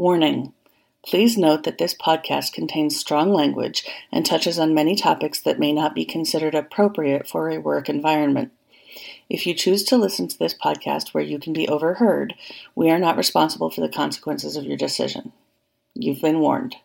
Warning. Please note that this podcast contains strong language and touches on many topics that may not be considered appropriate for a work environment. If you choose to listen to this podcast where you can be overheard, we are not responsible for the consequences of your decision. You've been warned.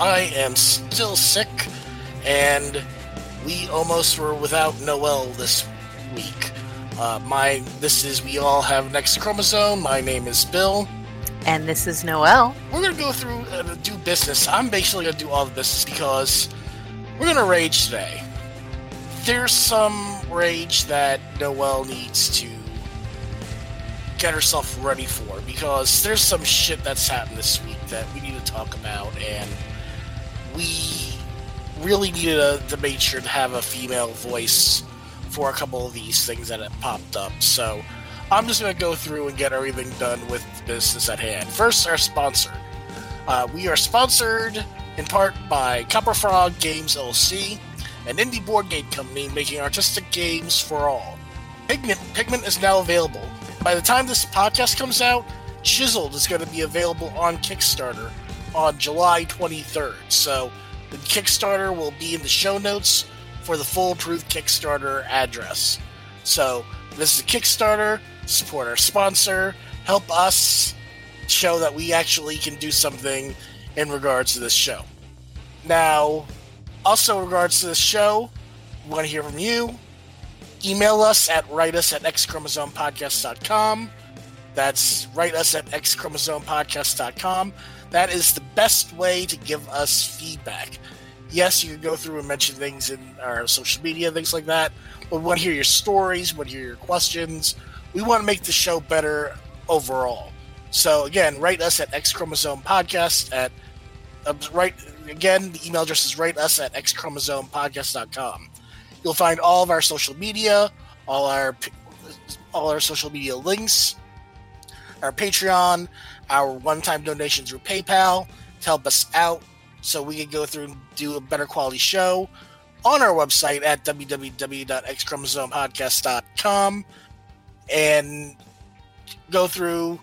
I am still sick, and we almost were without Noel this week. We all have next chromosome. My name is Bill, and this is Noel. We're gonna go through and do business. I'm basically gonna do all the business because we're gonna rage today. There's some rage that Noel needs to get herself ready for because there's some shit that's happened this week that we need to talk about, and we really needed to make sure to have a female voice for a couple of these things that have popped up. So I'm just going to go through and get everything done with the business at hand. First, our sponsor. We are sponsored in part by Copper Frog Games LLC, an indie board game company making artistic games for all. Pigment is now available. By the time this podcast comes out, Chiseled is going to be available on Kickstarter on July 23rd. So the Kickstarter will be in the show notes for the foolproof Kickstarter address. So this is a Kickstarter. Support our sponsor. Help us show that we actually can do something in regards to this show. Now, also in regards to this show, we want to hear from you. Email us at writeus@xchromosomepodcast.com. That's writeus@xchromosomepodcast.com. That is the best way to give us feedback. Yes, you can go through and mention things in our social media, things like that. But we want to hear your stories. We want to hear your questions. We want to make the show better overall. So, again, write us at xchromosomepodcast. The email address is writeus@xchromosomepodcast.com. You'll find all of our social media, all our social media links, our Patreon, our one-time donation through PayPal to help us out so we can go through and do a better quality show on our website at www.xchromosomepodcast.com and go through,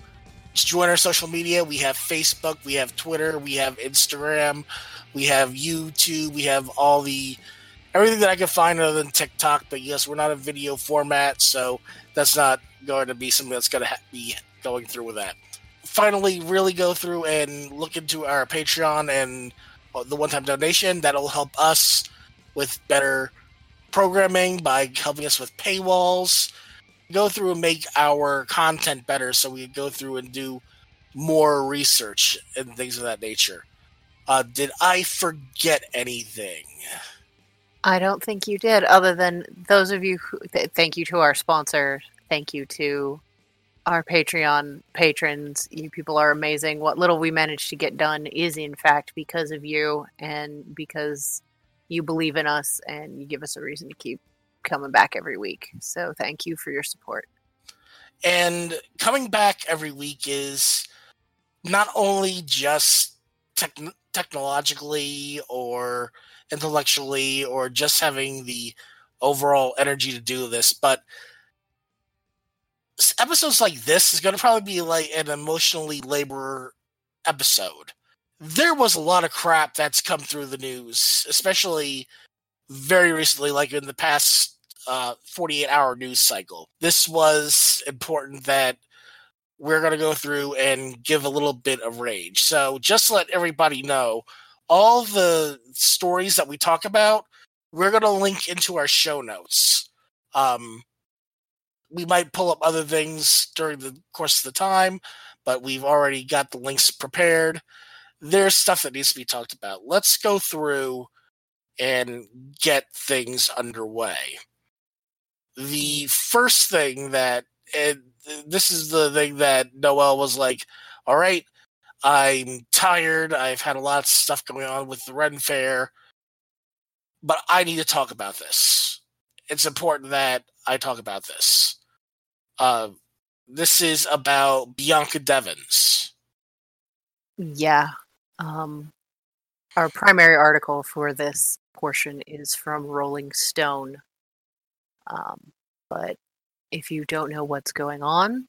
join our social media. We have Facebook, we have Twitter, we have Instagram, we have YouTube, we have everything that I can find other than TikTok. But yes, we're not a video format, so that's not going to be something that's going to be going through with that. Finally, really go through and look into our Patreon and the one-time donation. That'll help us with better programming by helping us with paywalls. Go through and make our content better so we can go through and do more research and things of that nature. Did I forget anything? I don't think you did, other than those of you who... thank you to our sponsor. Thank you to our Patreon patrons. You people are amazing. What little we managed to get done is, in fact, because of you and because you believe in us and you give us a reason to keep coming back every week. So thank you for your support. And coming back every week is not only just technologically or intellectually or just having the overall energy to do this, but episodes like this is going to probably be like an emotionally labor episode. There was a lot of crap that's come through the news, especially very recently, like in the past 48-hour news cycle. This was important that we're going to go through and give a little bit of rage. So just let everybody know, all the stories that we talk about, we're going to link into our show notes. We might pull up other things during the course of the time, but we've already got the links prepared. There's stuff that needs to be talked about. Let's go through and get things underway. The first thing that, and this is the thing that Noel was like, all right, I'm tired. I've had a lot of stuff going on with the Ren Fair, but I need to talk about this. It's important that I talk about this. This is about Bianca Devins. Yeah. Our primary article for this portion is from Rolling Stone. But if you don't know what's going on,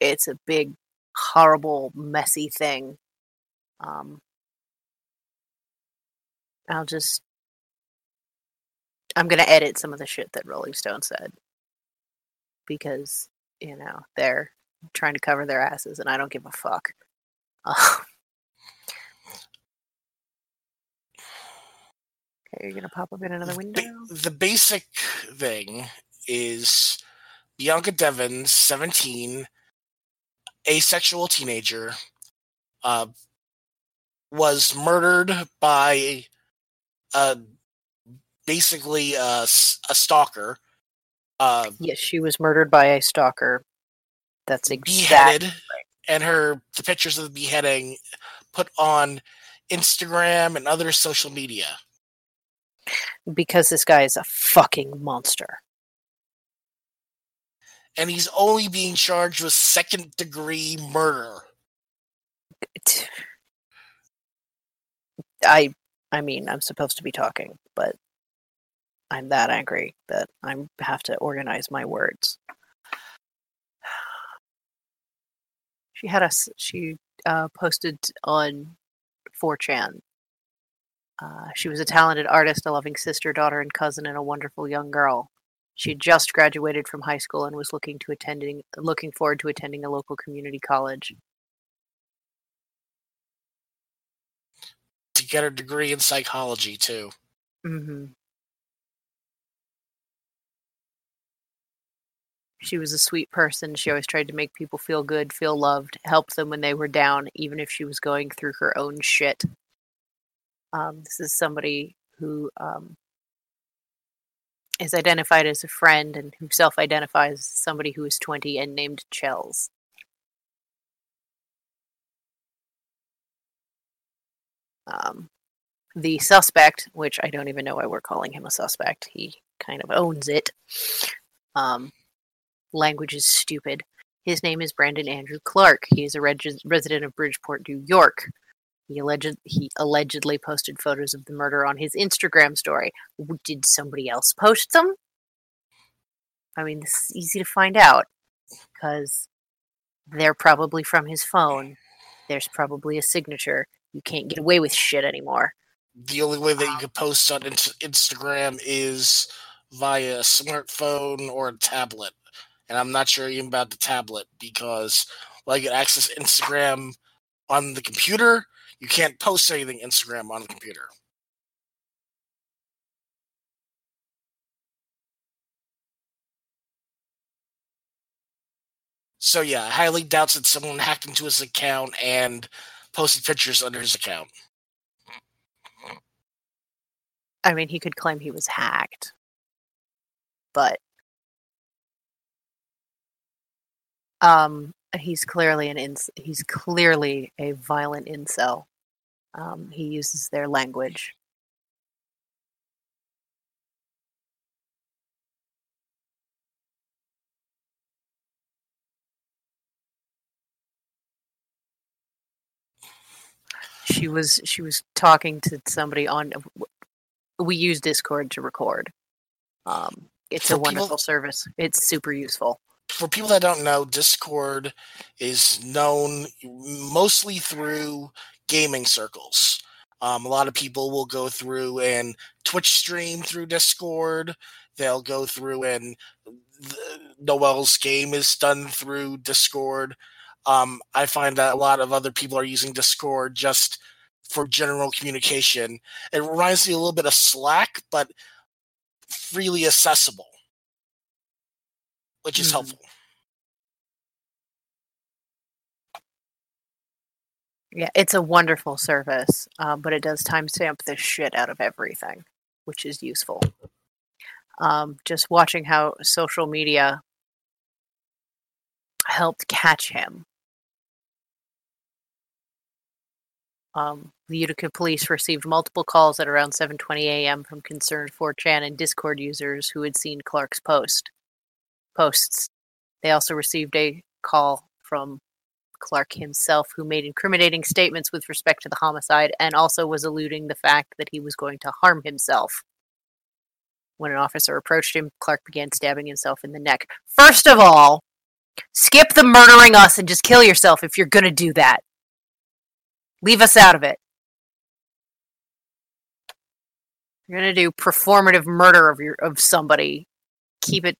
it's a big, horrible, messy thing. I'm going to edit some of the shit that Rolling Stone said. Because, you know, they're trying to cover their asses and I don't give a fuck. Okay, you're going to pop up in another window? The basic thing is Bianca Devins, 17, asexual teenager, was murdered by basically a stalker. Yes, she was murdered by a stalker. That's exactly beheaded, right. And the pictures of the beheading put on Instagram and other social media. Because this guy is a fucking monster. And he's only being charged with second-degree murder. I mean, I'm supposed to be talking, but I'm that angry that I have to organize my words. She posted on 4chan. She was a talented artist, a loving sister, daughter, and cousin, and a wonderful young girl. She just graduated from high school and was looking forward to attending a local community college to get her degree in psychology too. Mm-hmm. She was a sweet person. She always tried to make people feel good, feel loved, help them when they were down, even if she was going through her own shit. This is somebody who is identified as a friend and who self-identifies as somebody who is 20 and named Chels. The suspect, which I don't even know why we're calling him a suspect. He kind of owns it. Language is stupid. His name is Brandon Andrew Clark. He is a resident of Bridgeport, New York. He allegedly posted photos of the murder on his Instagram story. Did somebody else post them? I mean, this is easy to find out because they're probably from his phone. There's probably a signature. You can't get away with shit anymore. The only way that you could post on Instagram is via a smartphone or a tablet. And I'm not sure even about the tablet because while you can access Instagram on the computer, you can't post anything Instagram on the computer. So yeah, highly doubts that someone hacked into his account and posted pictures under his account. I mean, he could claim he was hacked, but he's clearly a violent incel. He uses their language. She was talking to somebody on. We use Discord to record. It's a wonderful service. It's super useful. For people that don't know, Discord is known mostly through gaming circles. A lot of people will go through and Twitch stream through Discord. They'll go through and Noel's game is done through Discord. I find that a lot of other people are using Discord just for general communication. It reminds me a little bit of Slack, but freely accessible, which is helpful. Yeah, it's a wonderful service, but it does timestamp the shit out of everything, which is useful. Just watching how social media helped catch him. The Utica police received multiple calls at around 7:20 a.m. from concerned 4chan and Discord users who had seen Clark's posts. They also received a call from Clark himself, who made incriminating statements with respect to the homicide and also was alluding the fact that he was going to harm himself. When an officer approached him, Clark began stabbing himself in the neck. First of all, skip the murdering us and just kill yourself if you're going to do that. Leave us out of it. You're gonna do performative murder of somebody. Keep it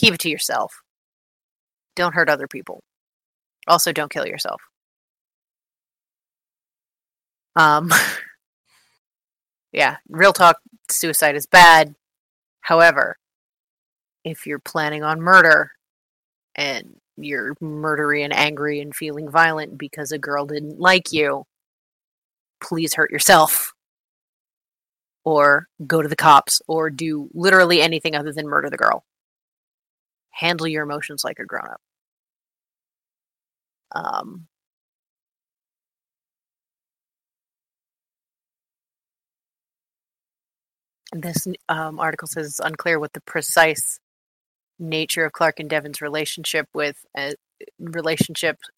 to yourself. Don't hurt other people. Also, don't kill yourself. Yeah, real talk. Suicide is bad. However, if you're planning on murder and you're murdery and angry and feeling violent because a girl didn't like you, please hurt yourself. Or go to the cops, or do literally anything other than murder the girl. Handle your emotions like a grown-up. This article says it's unclear what the precise nature of Clark and Devins' relationship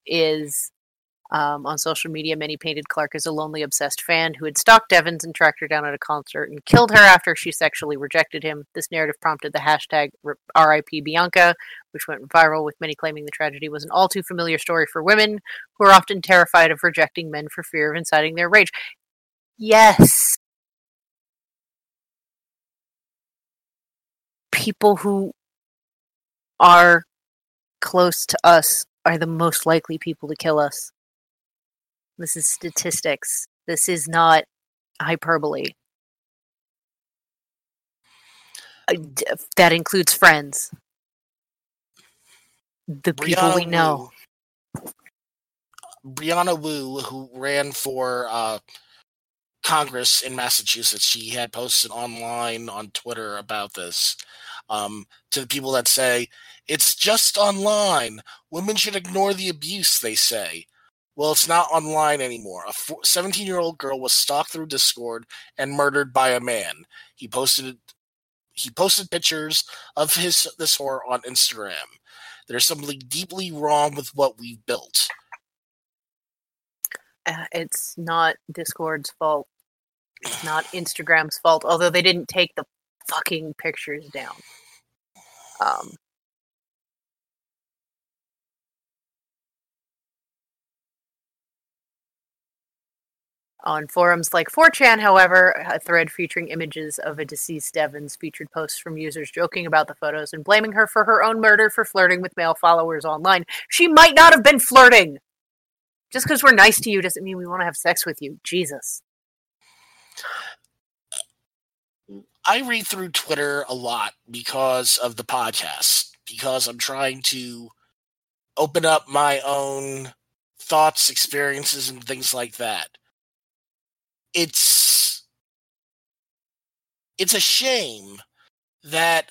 is. On social media, many painted Clark as a lonely, obsessed fan who had stalked Devins and tracked her down at a concert and killed her after she sexually rejected him. This narrative prompted the hashtag RIP Bianca, which went viral, with many claiming the tragedy was an all-too-familiar story for women who are often terrified of rejecting men for fear of inciting their rage. Yes. People who are close to us are the most likely people to kill us. This is statistics. This is not hyperbole. That includes friends. The people we know. Brianna Wu, who ran for Congress in Massachusetts, she had posted online on Twitter about this. To the people that say, it's just online. Women should ignore the abuse, they say. Well, it's not online anymore. A 17-year-old girl was stalked through Discord and murdered by a man. He posted pictures of this horror on Instagram. There's something deeply wrong with what we've built. It's not Discord's fault. It's not Instagram's fault, although they didn't take the fucking pictures down. On forums like 4chan, however, a thread featuring images of a deceased Devins featured posts from users joking about the photos and blaming her for her own murder for flirting with male followers online. She might not have been flirting! Just because we're nice to you doesn't mean we want to have sex with you. Jesus. I read through Twitter a lot because of the podcast, because I'm trying to open up my own thoughts, experiences, and things like that. It's a shame that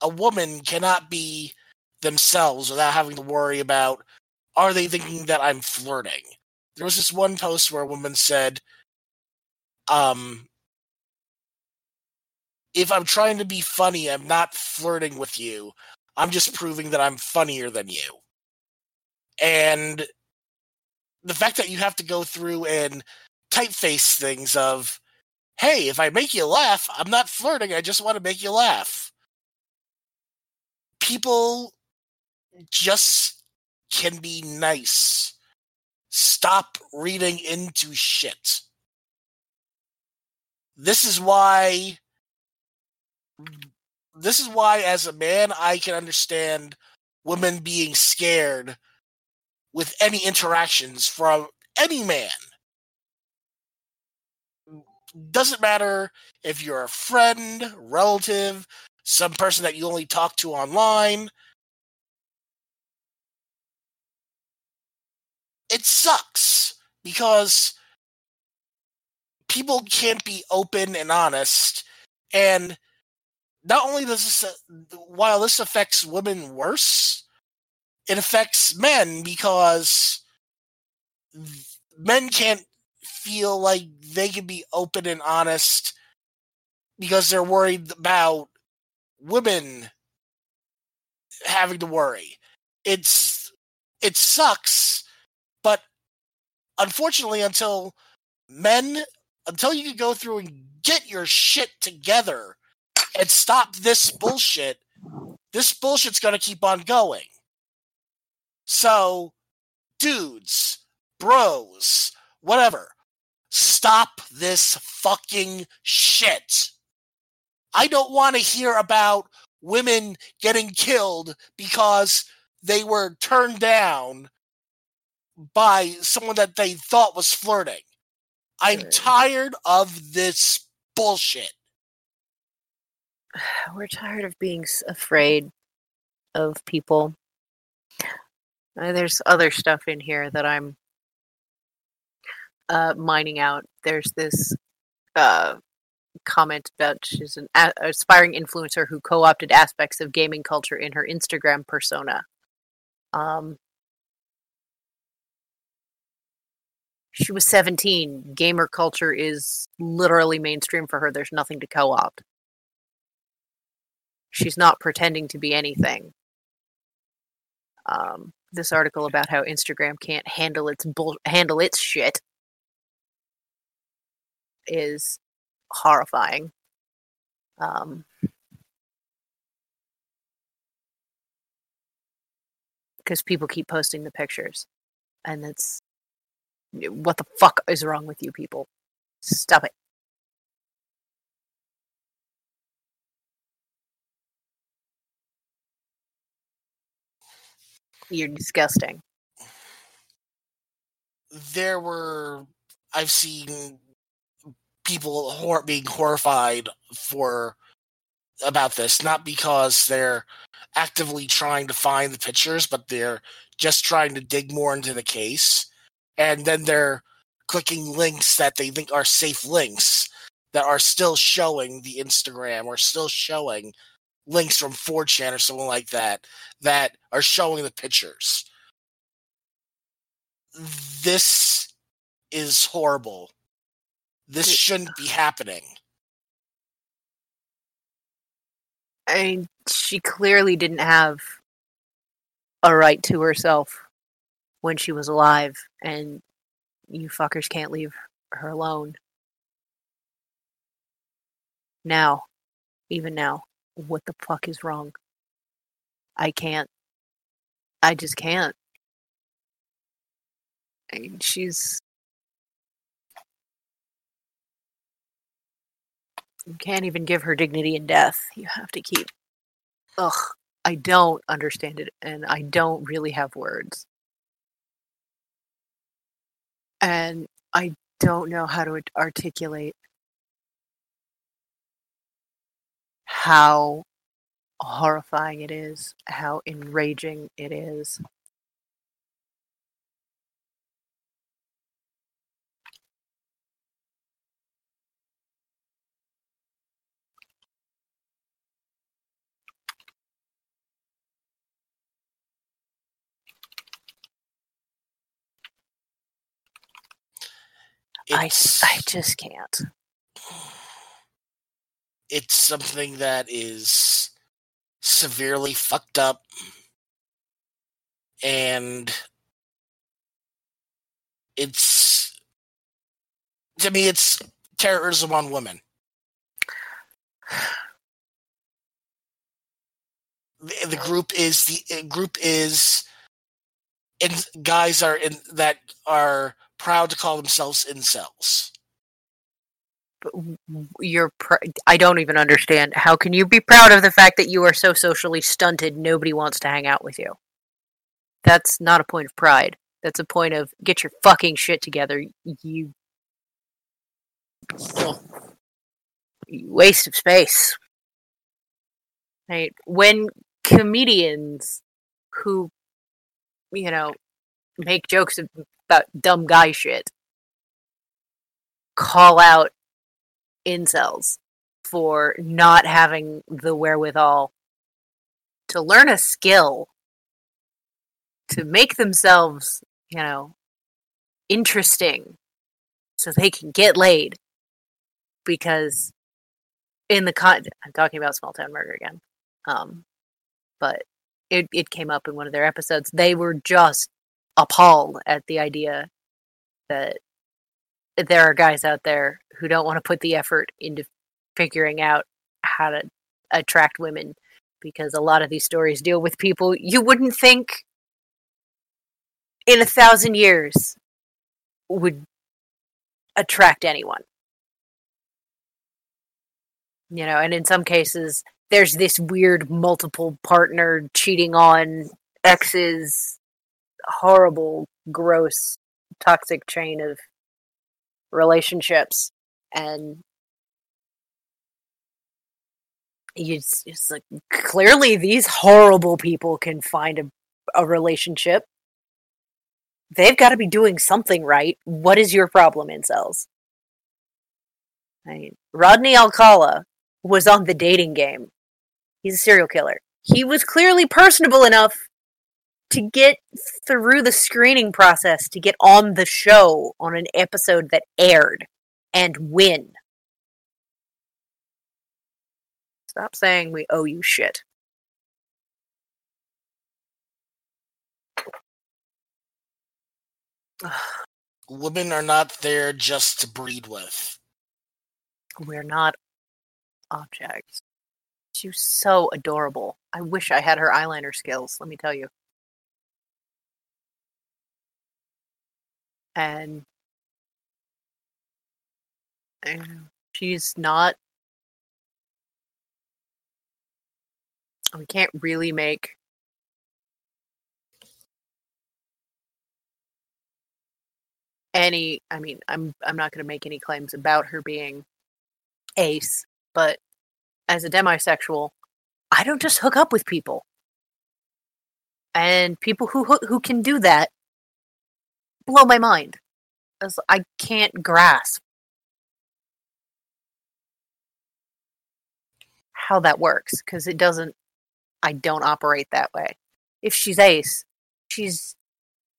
a woman cannot be themselves without having to worry about, are they thinking that I'm flirting? There was this one post where a woman said, if I'm trying to be funny, I'm not flirting with you. I'm just proving that I'm funnier than you. And the fact that you have to go through and typeface things of, hey, if I make you laugh, I'm not flirting, I just want to make you laugh. People just can be nice. Stop reading into shit. This is why, as a man, I can understand women being scared with any interactions from any man. Doesn't matter if you're a friend, relative, some person that you only talk to online. it sucks because people can't be open and honest. And not only does this, while this affects women worse, it affects men because men can't feel like they can be open and honest because they're worried about women having to worry. It sucks, but unfortunately, until you can go through and get your shit together and stop this bullshit's going to keep on going. So, dudes, bros, whatever, stop this fucking shit. I don't want to hear about women getting killed because they were turned down by someone that they thought was flirting. I'm tired of this bullshit. We're tired of being afraid of people. There's other stuff in here that I'm mining out. There's this comment about she's an aspiring influencer who co-opted aspects of gaming culture in her Instagram persona. She was 17. Gamer culture is literally mainstream for her. There's nothing to co-opt. She's not pretending to be anything. This article about how Instagram can't handle its shit is horrifying. Because people keep posting the pictures, and it's. What the fuck is wrong with you people? Stop it. You're disgusting. I've seen people being horrified about this, not because they're actively trying to find the pictures, but they're just trying to dig more into the case. And then they're clicking links that they think are safe links that are still showing the Instagram or still showing links from 4chan or something like that that are showing the pictures. This is horrible. This shouldn't be happening. I mean, she clearly didn't have a right to herself when she was alive, and you fuckers can't leave her alone. Now, even now, what the fuck is wrong? I just can't. And you can't even give her dignity in death. You have to keep... Ugh, I don't understand it, and I don't really have words. And I don't know how to articulate how horrifying it is, how enraging it is. I just can't. It's something that is severely fucked up, and it's terrorism on women. The group is guys that are proud to call themselves incels. But I don't even understand. How can you be proud of the fact that you are so socially stunted nobody wants to hang out with you? That's not a point of pride. That's a point of get your fucking shit together. You waste of space. Right? When comedians who, make jokes about dumb guy shit, call out incels for not having the wherewithal to learn a skill to make themselves, you know, interesting so they can get laid. Because in the I'm talking about Small Town Murder again, but it came up in one of their episodes. They were just appalled at the idea that there are guys out there who don't want to put the effort into figuring out how to attract women, because a lot of these stories deal with people you wouldn't think in 1,000 years would attract anyone. You know, and in some cases, there's this weird multiple partner cheating on exes, horrible, gross, toxic chain of relationships. And it's like, clearly these horrible people can find a relationship. They've got to be doing something right. What is your problem, incels? I mean, Rodney Alcala was on The Dating Game. He's a serial killer. He was clearly personable enough to get through the screening process to get on the show on an episode that aired and win. Stop saying we owe you shit. Women are not there just to breed with. We're not objects. She was so adorable. I wish I had her eyeliner skills, let me tell you. And she's not. We can't really make any. I mean, I'm not going to make any claims about her being ace. But as a demisexual, I don't just hook up with people. And people who can do that blow my mind. I can't grasp how that works, because it doesn't. I don't operate that way. If she's ace, she's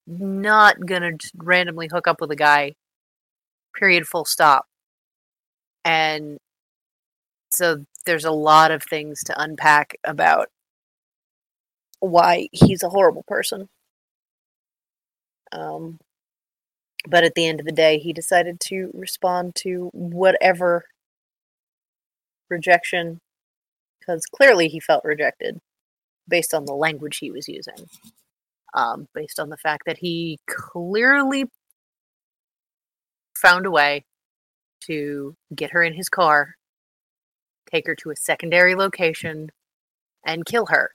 not gonna just randomly hook up with a guy. Period. Full stop. And so there's a lot of things to unpack about why he's a horrible person. But at the end of the day, he decided to respond to whatever rejection, because clearly he felt rejected based on the language he was using, based on the fact that he clearly found a way to get her in his car, take her to a secondary location, and kill her.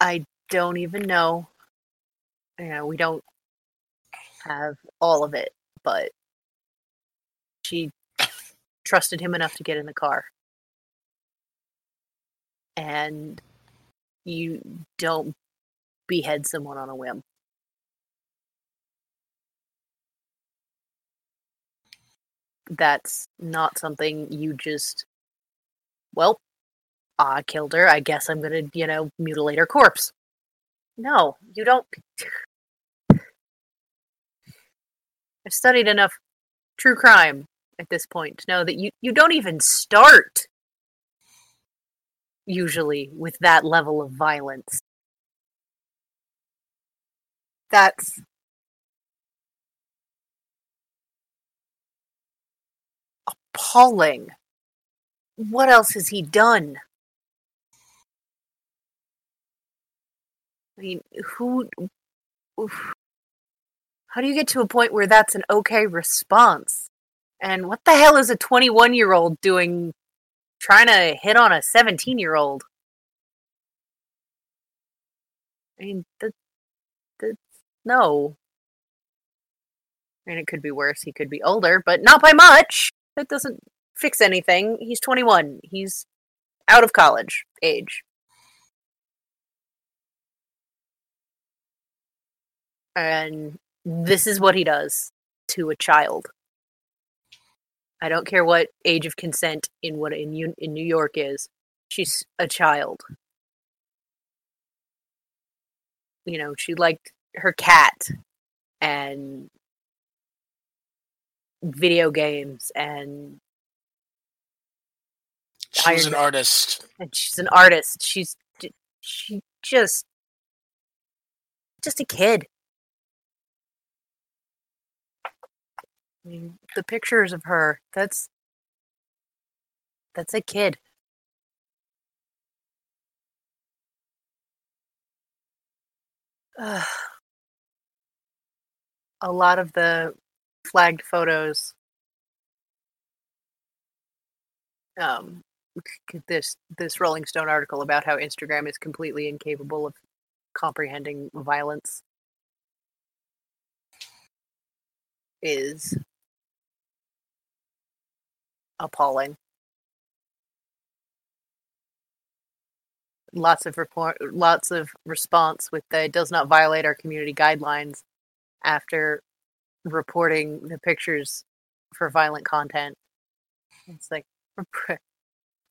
I don't even know. You know, we don't have all of it, but she trusted him enough to get in the car. And you don't behead someone on a whim. That's not something you just, well, I killed her, I guess I'm gonna, you know, mutilate her corpse. No, you don't. I've studied enough true crime at this point to know that you don't even start usually with that level of violence. That's appalling. What else has he done? I mean, how do you get to a point where that's an okay response? And what the hell is a 21-year-old doing trying to hit on a 17-year-old? I mean, no. I mean, it could be worse. He could be older, but not by much. That doesn't fix anything. He's 21. He's out of college age. And this is what he does to a child. I don't care what age of consent in New York is. She's a child. You know, she liked her cat and video games and... She's an artist. And she's an artist. She's just a kid. I mean, the pictures of her, that's a kid. A lot of the flagged photos, this Rolling Stone article about how Instagram is completely incapable of comprehending violence is appalling. Lots of response with the "it does not violate our community guidelines" after reporting the pictures for violent content. It's like,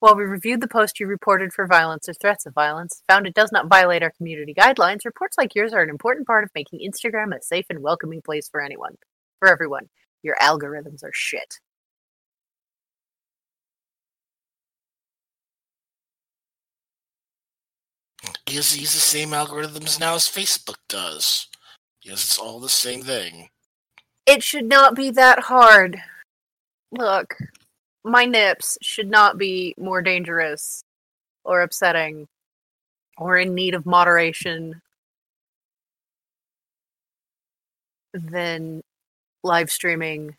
while we reviewed the post you reported for violence or threats of violence, found it does not violate our community guidelines. Reports like yours are an important part of making Instagram a safe and welcoming place for anyone, for everyone. Your algorithms are shit. He has to use the same algorithms now as Facebook does. Yes, it's all the same thing. It should not be that hard. Look, my nips should not be more dangerous or upsetting or in need of moderation than live streaming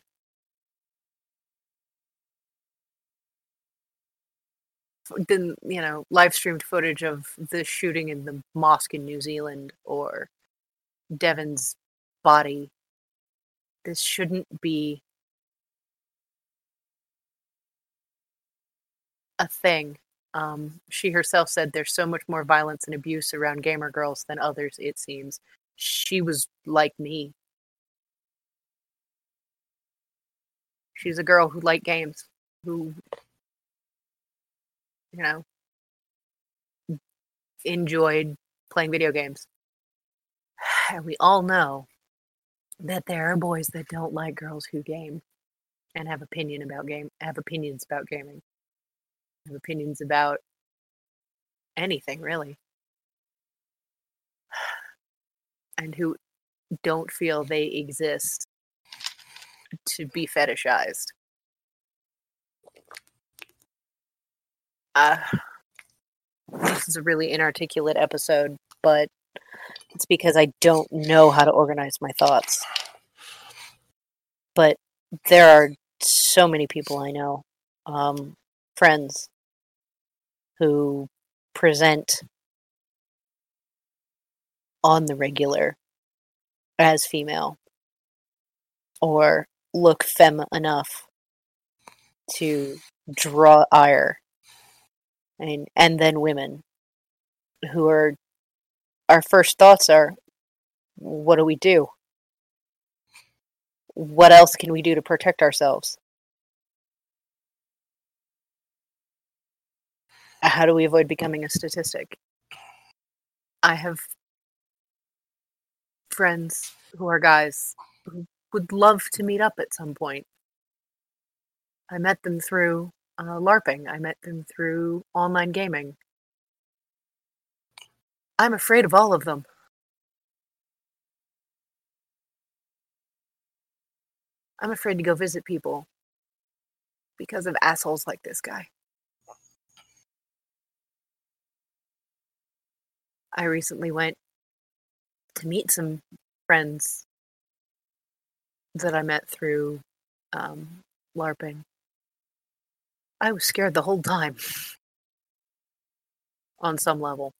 live streamed footage of the shooting in the mosque in New Zealand or Devins' body. This shouldn't be a thing. She herself said there's so much more violence and abuse around gamer girls than others, it seems. She was like me. She's a girl who liked games, who, you know, enjoyed playing video games. And we all know that there are boys that don't like girls who game and have opinions about gaming, have opinions about anything really, and who don't feel they exist to be fetishized. This is a really inarticulate episode, but it's because I don't know how to organize my thoughts. But there are so many people I know, friends, who present on the regular as female or look femme enough to draw ire. And then women who are, our first thoughts are, what do we do? What else can we do to protect ourselves? How do we avoid becoming a statistic? I have friends who are guys who would love to meet up at some point. I met them through LARPing. I met them through online gaming. I'm afraid of all of them. I'm afraid to go visit people because of assholes like this guy. I recently went to meet some friends that I met through LARPing. I was scared the whole time, on some level.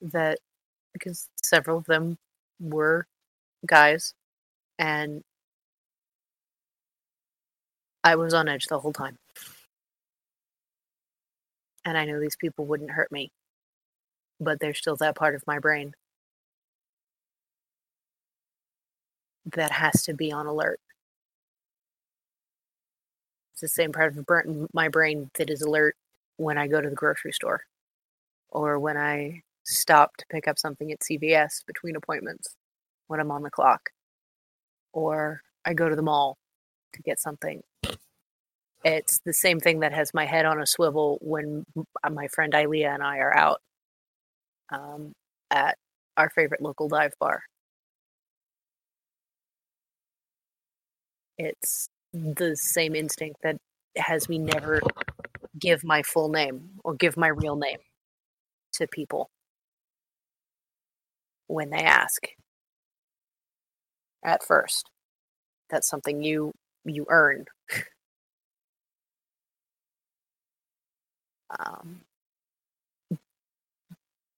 That because several of them were guys, and I was on edge the whole time. And I know these people wouldn't hurt me. but there's still that part of my brain that has to be on alert. It's the same part of my brain that is alert when I go to the grocery store or when I stop to pick up something at CVS between appointments when I'm on the clock, or I go to the mall to get something. It's the same thing that has my head on a swivel when my friend Ilea and I are out at our favorite local dive bar. It's the same instinct that has me never give my full name or give my real name to people when they ask. At first, that's something you earn.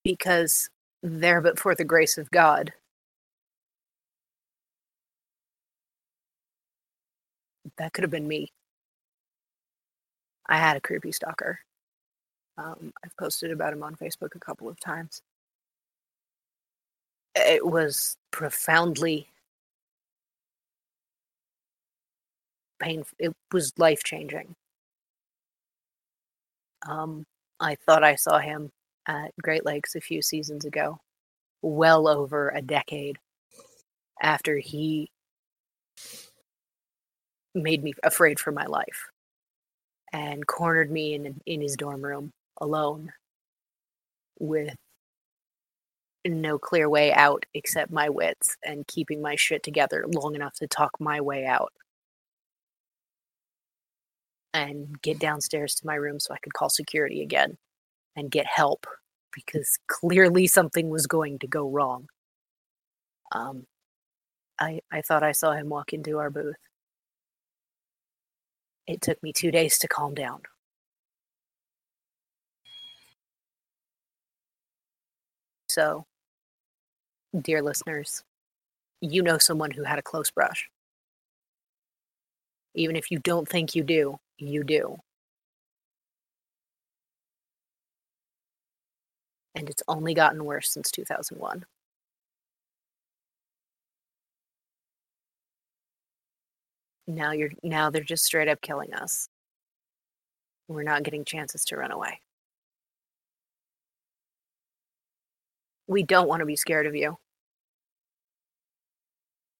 Because there but for the grace of God, that could have been me. I had a creepy stalker. I've posted about him on Facebook a couple of times. It was profoundly painful. It was life-changing. I thought I saw him at Great Lakes a few seasons ago, well over a decade after he made me afraid for my life and cornered me in his dorm room alone with no clear way out except my wits and keeping my shit together long enough to talk my way out and get downstairs to my room so I could call security again and get help, because clearly something was going to go wrong. I thought I saw him walk into our booth. It took me 2 days to calm down. So, dear listeners, you know someone who had a close brush. Even if you don't think you do, you do. And it's only gotten worse since 2001. Now they're just straight up killing us. We're not getting chances to run away. We don't want to be scared of you.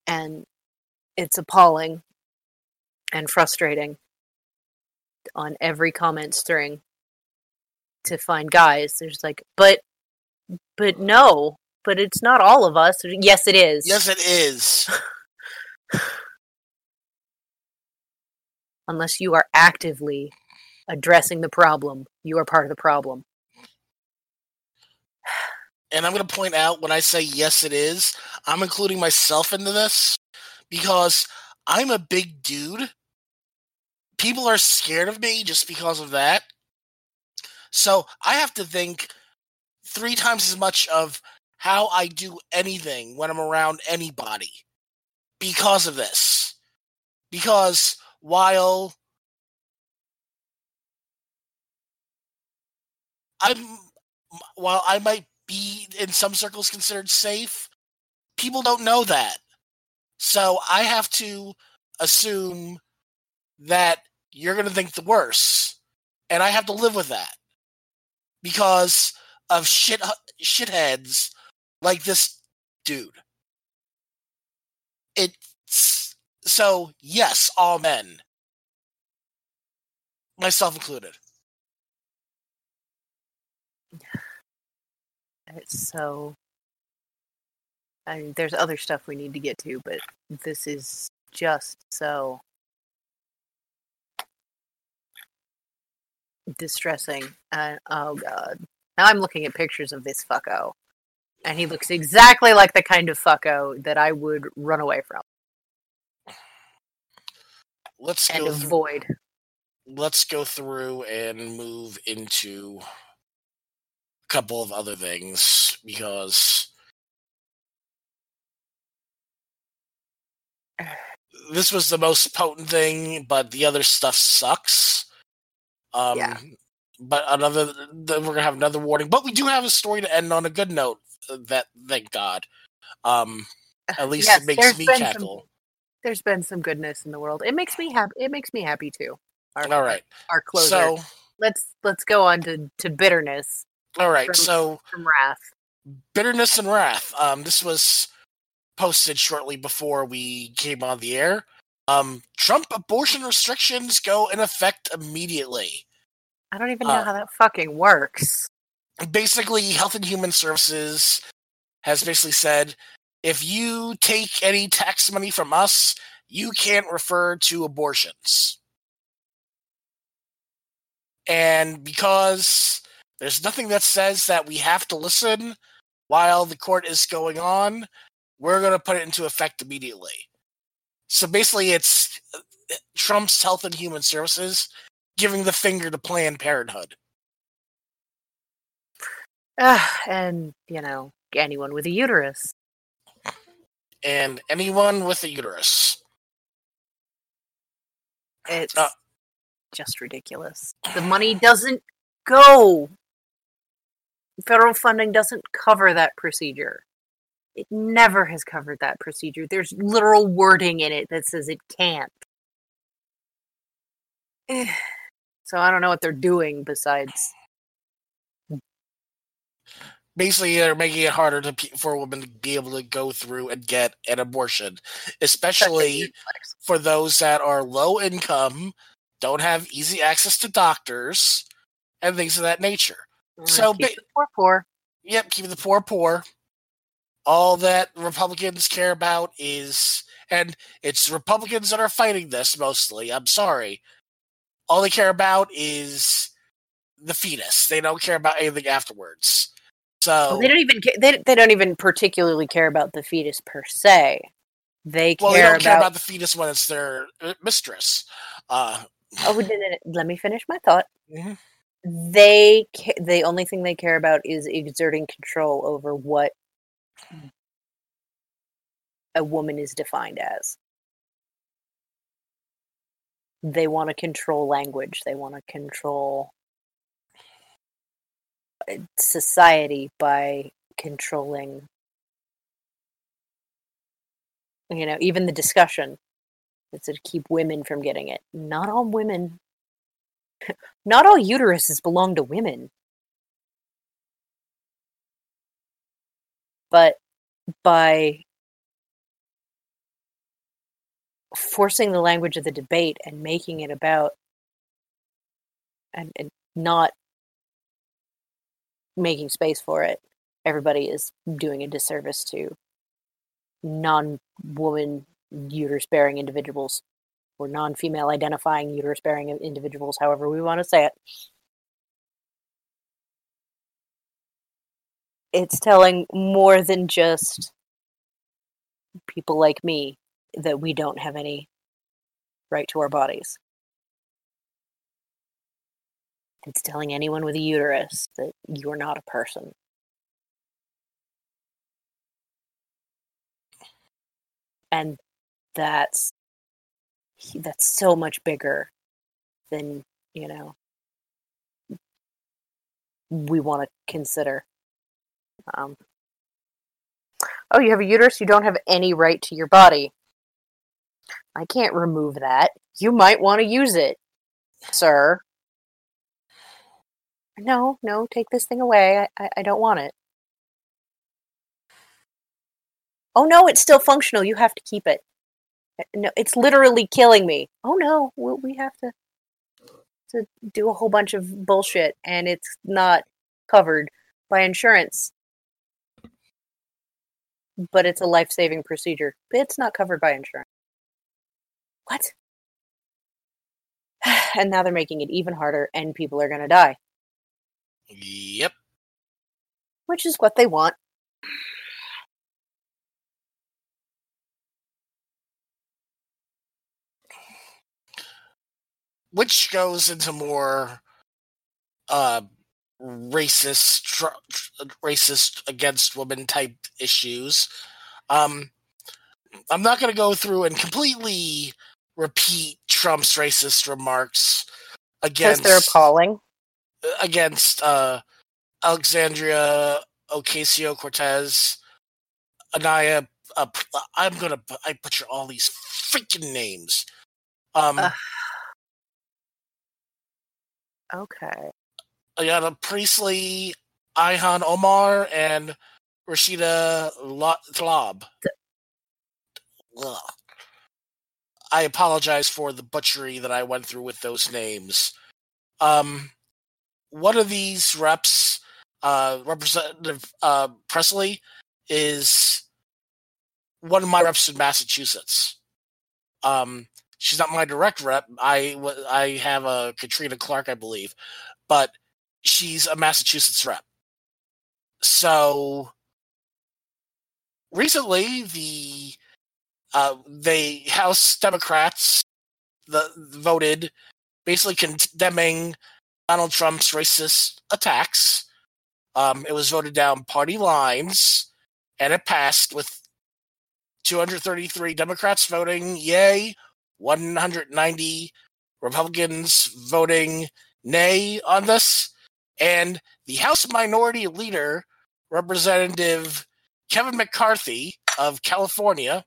And it's appalling and frustrating on every comment string to find guys. There's like, but no, but it's not all of us. Yes, it is. Yes, it is. Unless you are actively addressing the problem, you are part of the problem. And I'm going to point out, when I say yes, it is, I'm including myself into this because I'm a big dude. People are scared of me just because of that. So I have to think 3 times as much of how I do anything when I'm around anybody because of this. Because while I might be in some circles considered safe, people don't know that. So I have to assume that you're going to think the worst, and I have to live with that because of shitheads like this dude. So, yes, all men. Myself included. So, I mean, there's other stuff we need to get to, but this is just so distressing. Oh, God. Now I'm looking at pictures of this fucko, and he looks exactly like the kind of fucko that I would run away from. Let's go through and move into a couple of other things, because this was the most potent thing, but the other stuff sucks. Yeah. But another, we're going to have another warning. But we do have a story to end on a good note. That, thank God. At least yes, it makes me cackle. There's been some goodness in the world. It makes me happy. It makes me happy too. All right. Our closer. So let's go on to bitterness. All right. From wrath. Bitterness and wrath. This was posted shortly before we came on the air. Trump abortion restrictions go in effect immediately. I don't even know how that fucking works. Basically, Health and Human Services has basically said, if you take any tax money from us, you can't refer to abortions. And because there's nothing that says that we have to listen while the court is going on, we're going to put it into effect immediately. So basically, it's Trump's Health and Human Services giving the finger to Planned Parenthood. And, you know, anyone with a uterus. And anyone with a uterus. It's just ridiculous. The money doesn't go. Federal funding doesn't cover that procedure. It never has covered that procedure. There's literal wording in it that says it can't. So I don't know what they're doing besides... Basically, they're making it harder for a woman to be able to go through and get an abortion, especially for those that are low income, don't have easy access to doctors, and things of that nature. So, keep the poor poor. Yep, keep the poor poor. All that Republicans care about is, and it's Republicans that are fighting this mostly, I'm sorry. All they care about is the fetus. They don't care about anything afterwards. So well, they don't even particularly care about the fetus per se. They don't care about the fetus when it's their mistress. Let me finish my thought. Mm-hmm. The only thing they care about is exerting control over what a woman is defined as. They want to control language. They want to control society by controlling, you know, even the discussion. It's to keep women from getting it. Not all women, not all uteruses belong to women. But by forcing the language of the debate and making it about, and not making space for it, everybody is doing a disservice to non-woman uterus-bearing individuals or non-female identifying uterus-bearing individuals, however we want to say it. It's telling more than just people like me that we don't have any right to our bodies. It's telling anyone with a uterus that you're not a person. And that's so much bigger than, you know, we want to consider. Oh, you have a uterus? You don't have any right to your body. I can't remove that. You might want to use it, sir. No, take this thing away. I don't want it. Oh, no, it's still functional. You have to keep it. No, it's literally killing me. Oh, no, we have to do a whole bunch of bullshit, and it's not covered by insurance. But it's a life-saving procedure. It's not covered by insurance. What? And now they're making it even harder, and people are going to die. Yep. Which is what they want. Which goes into more racist against women type issues. I'm not going to go through and completely repeat Trump's racist remarks against... Because they're appalling. against Alexandria Ocasio-Cortez, Anaya. I butcher all these freaking names. Okay. Ayanna Pressley, Ilhan Omar, and Rashida Tlaib. I apologize for the butchery that I went through with those names. One of these reps, Representative Pressley, is one of my reps in Massachusetts. She's not my direct rep. I have a Katrina Clark, I believe, but she's a Massachusetts rep. So recently, the House Democrats voted basically condemning Donald Trump's racist attacks. It was voted down party lines, and it passed with 233 Democrats voting yay, 190 Republicans voting nay on this, and the House Minority Leader, Representative Kevin McCarthy of California,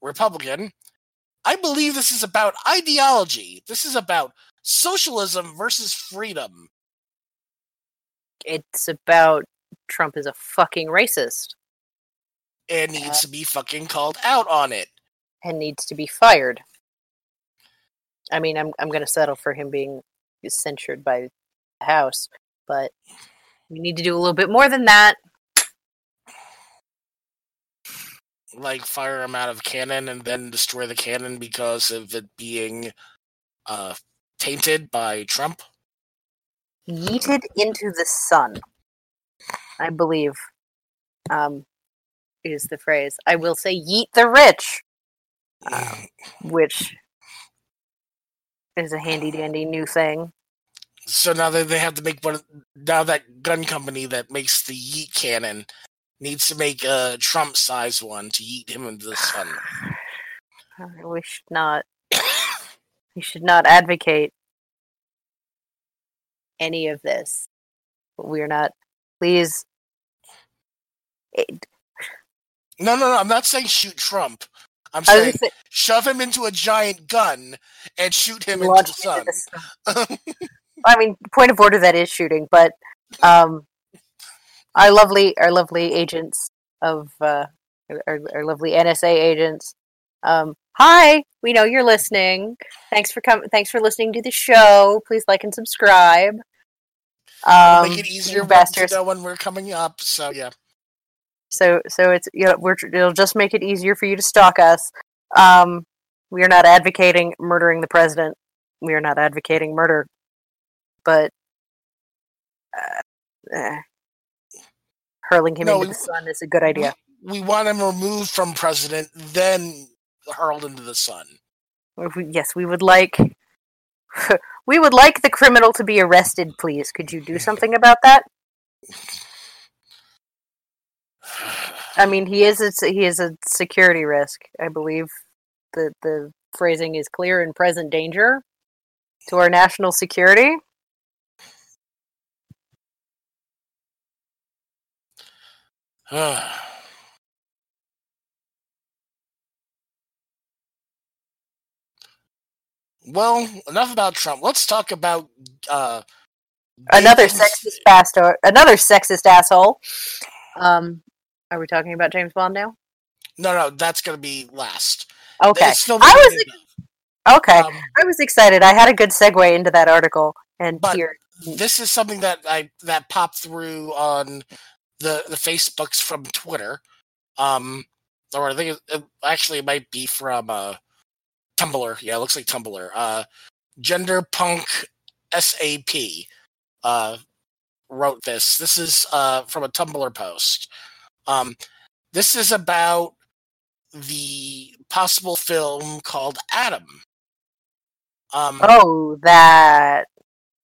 Republican. I believe this is about ideology. This is about socialism versus freedom. It's about Trump is a fucking racist. And needs to be fucking called out on it. And needs to be fired. I mean, I'm going to settle for him being censured by the House, but we need to do a little bit more than that. Like fire him out of canon and then destroy the canon because of it being tainted by Trump? Yeeted into the sun, I believe, is the phrase. I will say yeet the rich, which is a handy-dandy new thing. So now that they have to make one, now that gun company that makes the yeet cannon needs to make a Trump-sized one to yeet him into the sun. We should not. We should not advocate any of this. We are not. Please. No. I'm not saying shoot Trump. I'm saying shove him into a giant gun and shoot him into the sun. I mean, point of order, that is shooting, but our lovely agents of our lovely NSA agents. Hi, we know you're listening. Thanks for listening to the show. Please like and subscribe. Make it easier to know when we're coming up. So yeah. So it's, you know, it'll just make it easier for you to stalk us. We are not advocating murdering the president. We are not advocating murder, but hurling him into the sun is a good idea. We want him removed from president, then hurled into the sun. Yes, we would like. We would like the criminal to be arrested, please. Could you do something about that? I mean, he is a security risk. I believe the phrasing is clear and present danger to our national security. Well, enough about Trump. Let's talk about another sexist asshole. Are we talking about James Bond now? No, that's going to be last. Okay. I was excited. I had a good segue into that article, this is something that popped through on the Facebooks from Twitter, or I think it might be from Tumblr. Yeah, it looks like Tumblr. Gender Punk SAP wrote this. This is from a Tumblr post. This is about the possible film called Adam. That.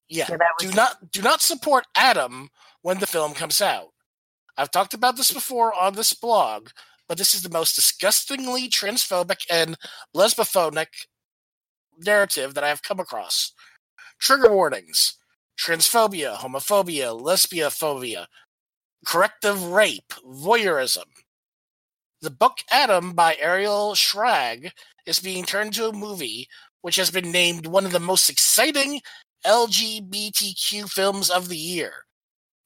Yeah. So that was... Do not support Adam when the film comes out. I've talked about this before on this blog, but this is the most disgustingly transphobic and lesbophonic narrative that I have come across. Trigger warnings. transphobia, homophobia, lesbiophobia, corrective rape, voyeurism. The book Adam by Ariel Schrag is being turned into a movie, which has been named one of the most exciting LGBTQ films of the year.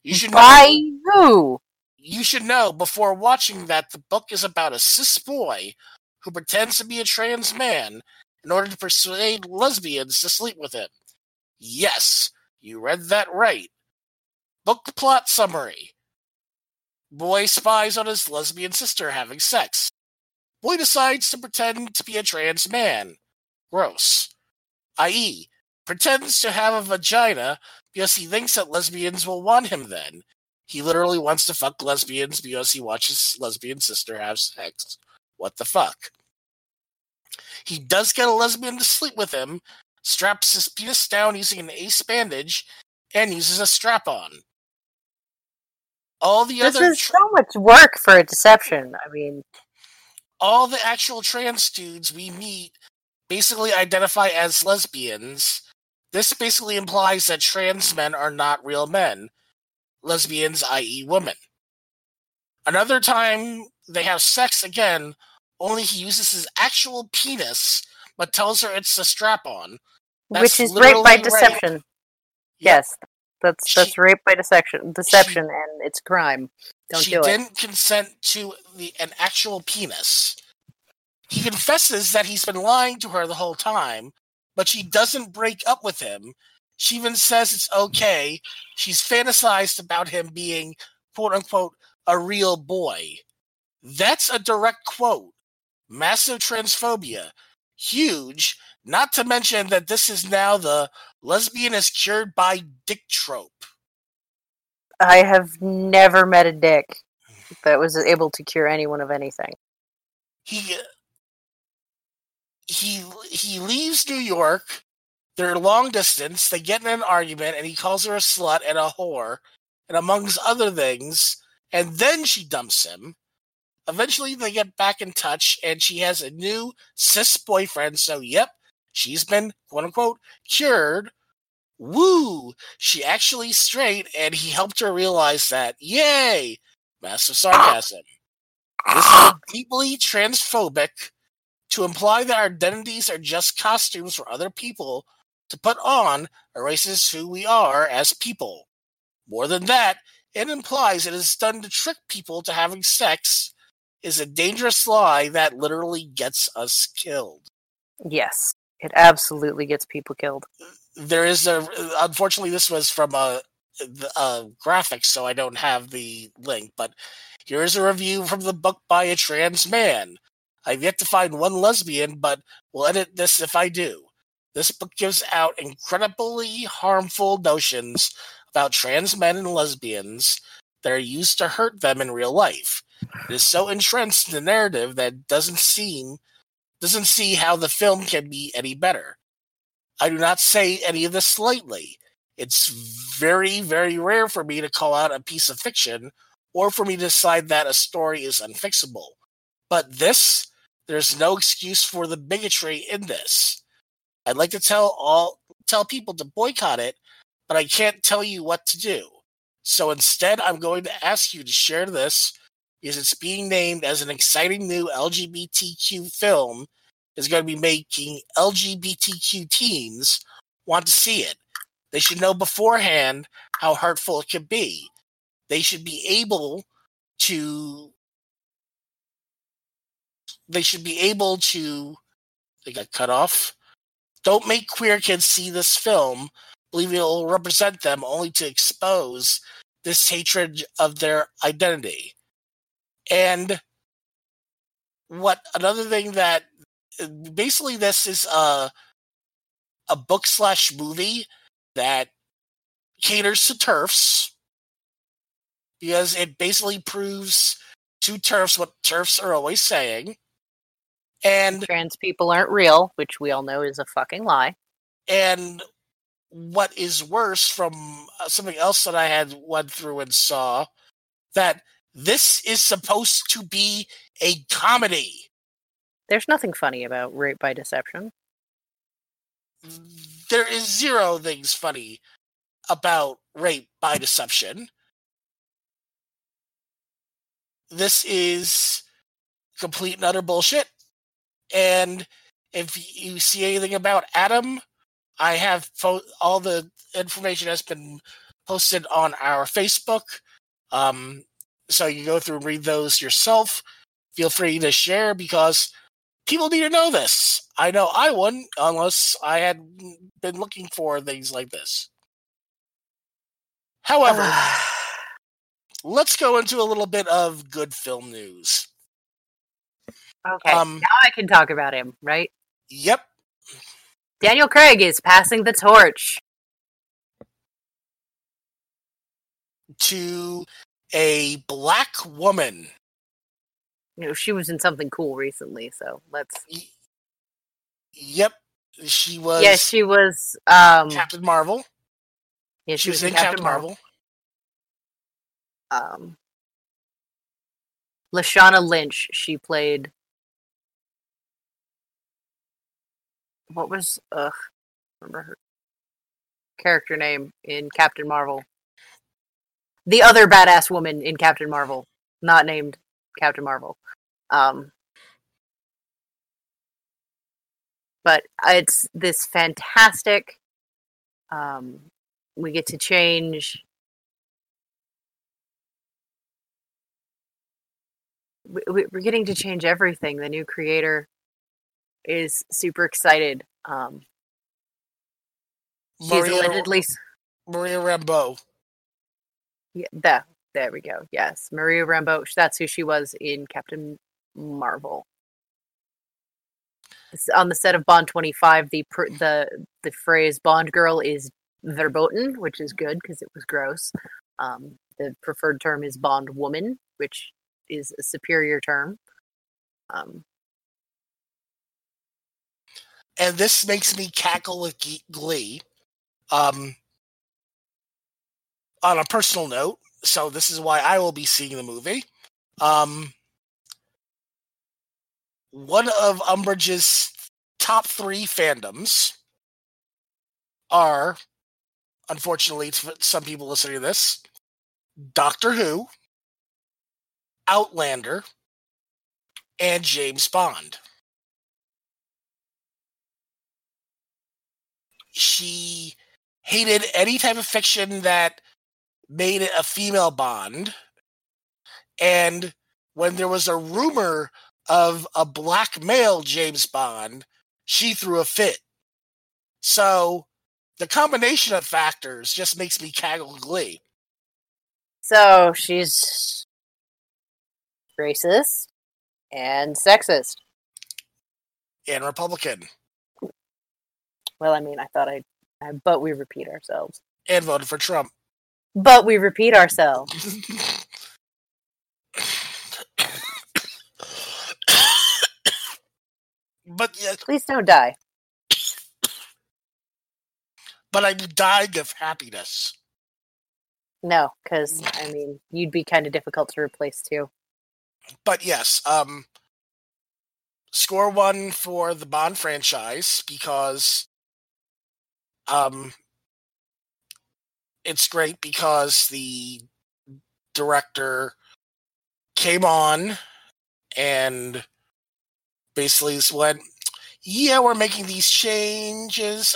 You should You should know before watching that the book is about a cis boy who pretends to be a trans man in order to persuade lesbians to sleep with him. Yes, you read that right. Book plot summary. Boy spies on his lesbian sister having sex. Boy decides to pretend to be a trans man. Gross. I.e., pretends to have a vagina because he thinks that lesbians will want him then. He literally wants to fuck lesbians because he watches lesbian sister have sex. What the fuck? He does get a lesbian to sleep with him, straps his penis down using an ace bandage, and uses a strap-on. All the other... This is so much work for a deception, I mean... All the actual trans dudes we meet basically identify as lesbians. This basically implies that trans men are not real men. Lesbians, i.e. women. Another time they have sex again, only he uses his actual penis, but tells her it's a strap-on. Which is rape by deception. Rape. Yes, that's rape by deception, and it's crime. Don't do it. She didn't consent to an actual penis. He confesses that he's been lying to her the whole time, but she doesn't break up with him. She even says it's okay. She's fantasized about him being, quote-unquote, a real boy. That's a direct quote. Massive transphobia. Huge. Not to mention that this is now the lesbian is cured by dick trope. I have never met a dick that was able to cure anyone of anything. He leaves New York. They're long distance, they get in an argument, and he calls her a slut and a whore, and amongst other things, and then she dumps him. Eventually, they get back in touch, and she has a new cis boyfriend, so yep, she's been, quote-unquote, cured. Woo! She actually straight, and he helped her realize that. Yay! Massive sarcasm. This is deeply transphobic to imply that our identities are just costumes for other people, to put on erases who we are as people. More than that, it implies it is done to trick people to having sex is a dangerous lie that literally gets us killed. Yes, it absolutely gets people killed. There is unfortunately this was from a graphic, so I don't have the link, but here is a review from the book by a trans man. I've yet to find one lesbian, but we'll edit this if I do. This book gives out incredibly harmful notions about trans men and lesbians that are used to hurt them in real life. It is so entrenched in the narrative that doesn't see how the film can be any better. I do not say any of this lightly. It's very, very rare for me to call out a piece of fiction or for me to decide that a story is unfixable. But this, there's no excuse for the bigotry in this. I'd like to tell people to boycott it, but I can't tell you what to do. So instead, I'm going to ask you to share this because it's being named as an exciting new LGBTQ film is going to be making LGBTQ teens want to see it. They should know beforehand how hurtful it could be. They should be able to... They got cut off. Don't make queer kids see this film, believe it will represent them only to expose this hatred of their identity. And what another thing that basically this is a book/movie that caters to TERFs because it basically proves to TERFs what TERFs are always saying. And trans people aren't real, which we all know is a fucking lie. And what is worse, from something else that I had went through and saw, that this is supposed to be a comedy. There's nothing funny about rape by deception. There is zero things funny about rape by deception. This is complete and utter bullshit. And if you see anything about Adam, I have all the information has been posted on our Facebook. So you go through and read those yourself. Feel free to share because people need to know this. I know I wouldn't unless I had been looking for things like this. However, let's go into a little bit of good film news. Okay, now I can talk about him, right? Yep. Daniel Craig is passing the torch. To a black woman. You know, she was in something cool recently, so let's... Yep, she was... Yeah, she was... Captain Marvel. Yeah, she was in Captain Marvel. Lashana Lynch, she played... What was... remember her character name in Captain Marvel. The other badass woman in Captain Marvel. Not named Captain Marvel. But it's this fantastic... we get to change... We're getting to change everything. The new creator is super excited. Maria Rambeau. Yeah, there we go. Yes, Maria Rambeau. That's who she was in Captain Marvel. It's on the set of Bond 25, the phrase "Bond girl" is verboten, which is good because it was gross. The preferred term is Bond woman, which is a superior term. And this makes me cackle with glee. On a personal note, so this is why I will be seeing the movie. One of Umbridge's top three fandoms are, unfortunately for some people listening to this, Doctor Who, Outlander, and James Bond. She hated any type of fiction that made it a female Bond. And when there was a rumor of a black male James Bond, she threw a fit. So the combination of factors just makes me cackle glee. So she's... racist and sexist. And Republican. Well, I mean, I thought but we repeat ourselves. And voted for Trump. But we repeat ourselves. But yeah, please don't die. But I'm dying of happiness. No, because, I mean, you'd be kind of difficult to replace, too. But yes, score one for the Bond franchise because it's great because the director came on and basically just went, yeah, we're making these changes.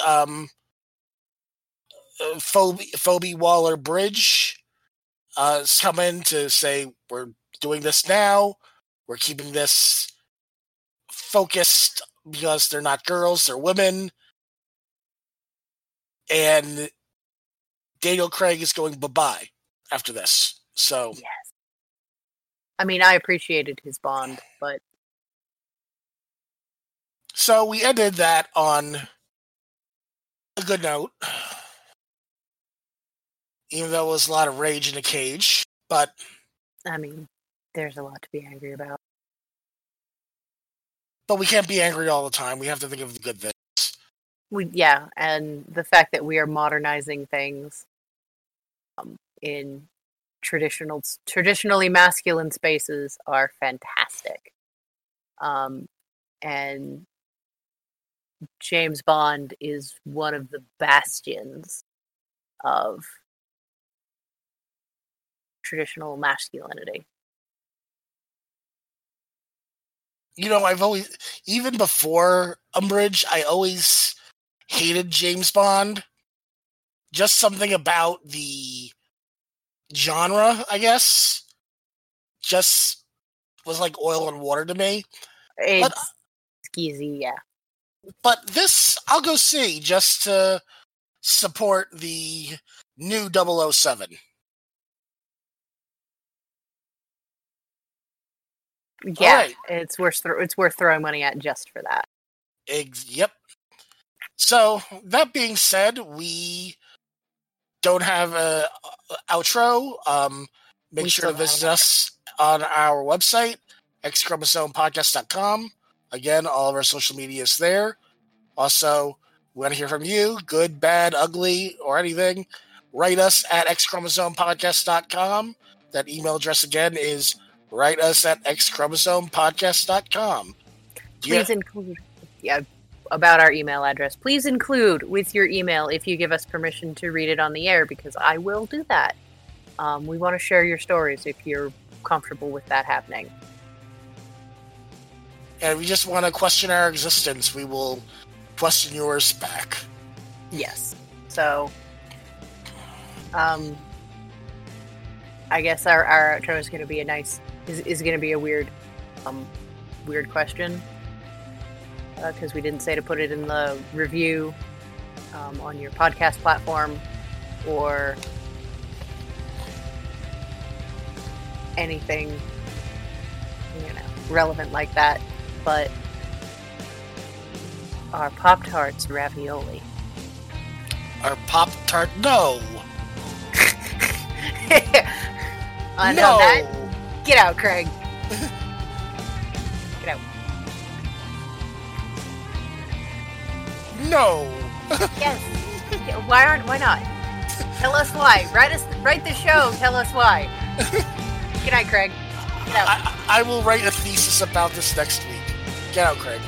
Phoebe Waller-Bridge has come in to say we're doing this now. We're keeping this focused because they're not girls, they're women. And Daniel Craig is going bye-bye after this. So, yes. I mean, I appreciated his Bond, but... So we ended that on a good note. Even though it was a lot of rage in a cage, but... I mean... There's a lot to be angry about. But we can't be angry all the time. We have to think of the good things. Yeah, and the fact that we are modernizing things in traditionally masculine spaces are fantastic. And James Bond is one of the bastions of traditional masculinity. You know, I've always, even before Umbridge, I always hated James Bond. Just something about the genre, I guess, just was like oil and water to me. It's skeezy, yeah. But this, I'll go see just to support the new 007. Yeah, right. It's worth throwing money at just for that. Yep. So, that being said, we don't have an outro. Make sure to visit us on our website, xchromosomepodcast.com. Again, all of our social media is there. Also, we want to hear from you, good, bad, ugly, or anything. Write us at xchromosomepodcast.com. That email address again is writeus@xchromosomepodcast.com. Please include about our email address. Please include with your email if you give us permission to read it on the air, because I will do that. We want to share your stories if you're comfortable with that happening. And we just want to question our existence. We will question yours back. Yes. So, I guess our outro is going to be a weird, weird question, because we didn't say to put it in the review on your podcast platform or anything, relevant like that. But are Pop-Tarts ravioli? Are Pop-Tart? No. No. That, get out, Craig. Get out. No. Yes. Why not? Tell us why. Write the show. Tell us why. Good night, Craig. Get out. I will write a thesis about this next week. Get out, Craig.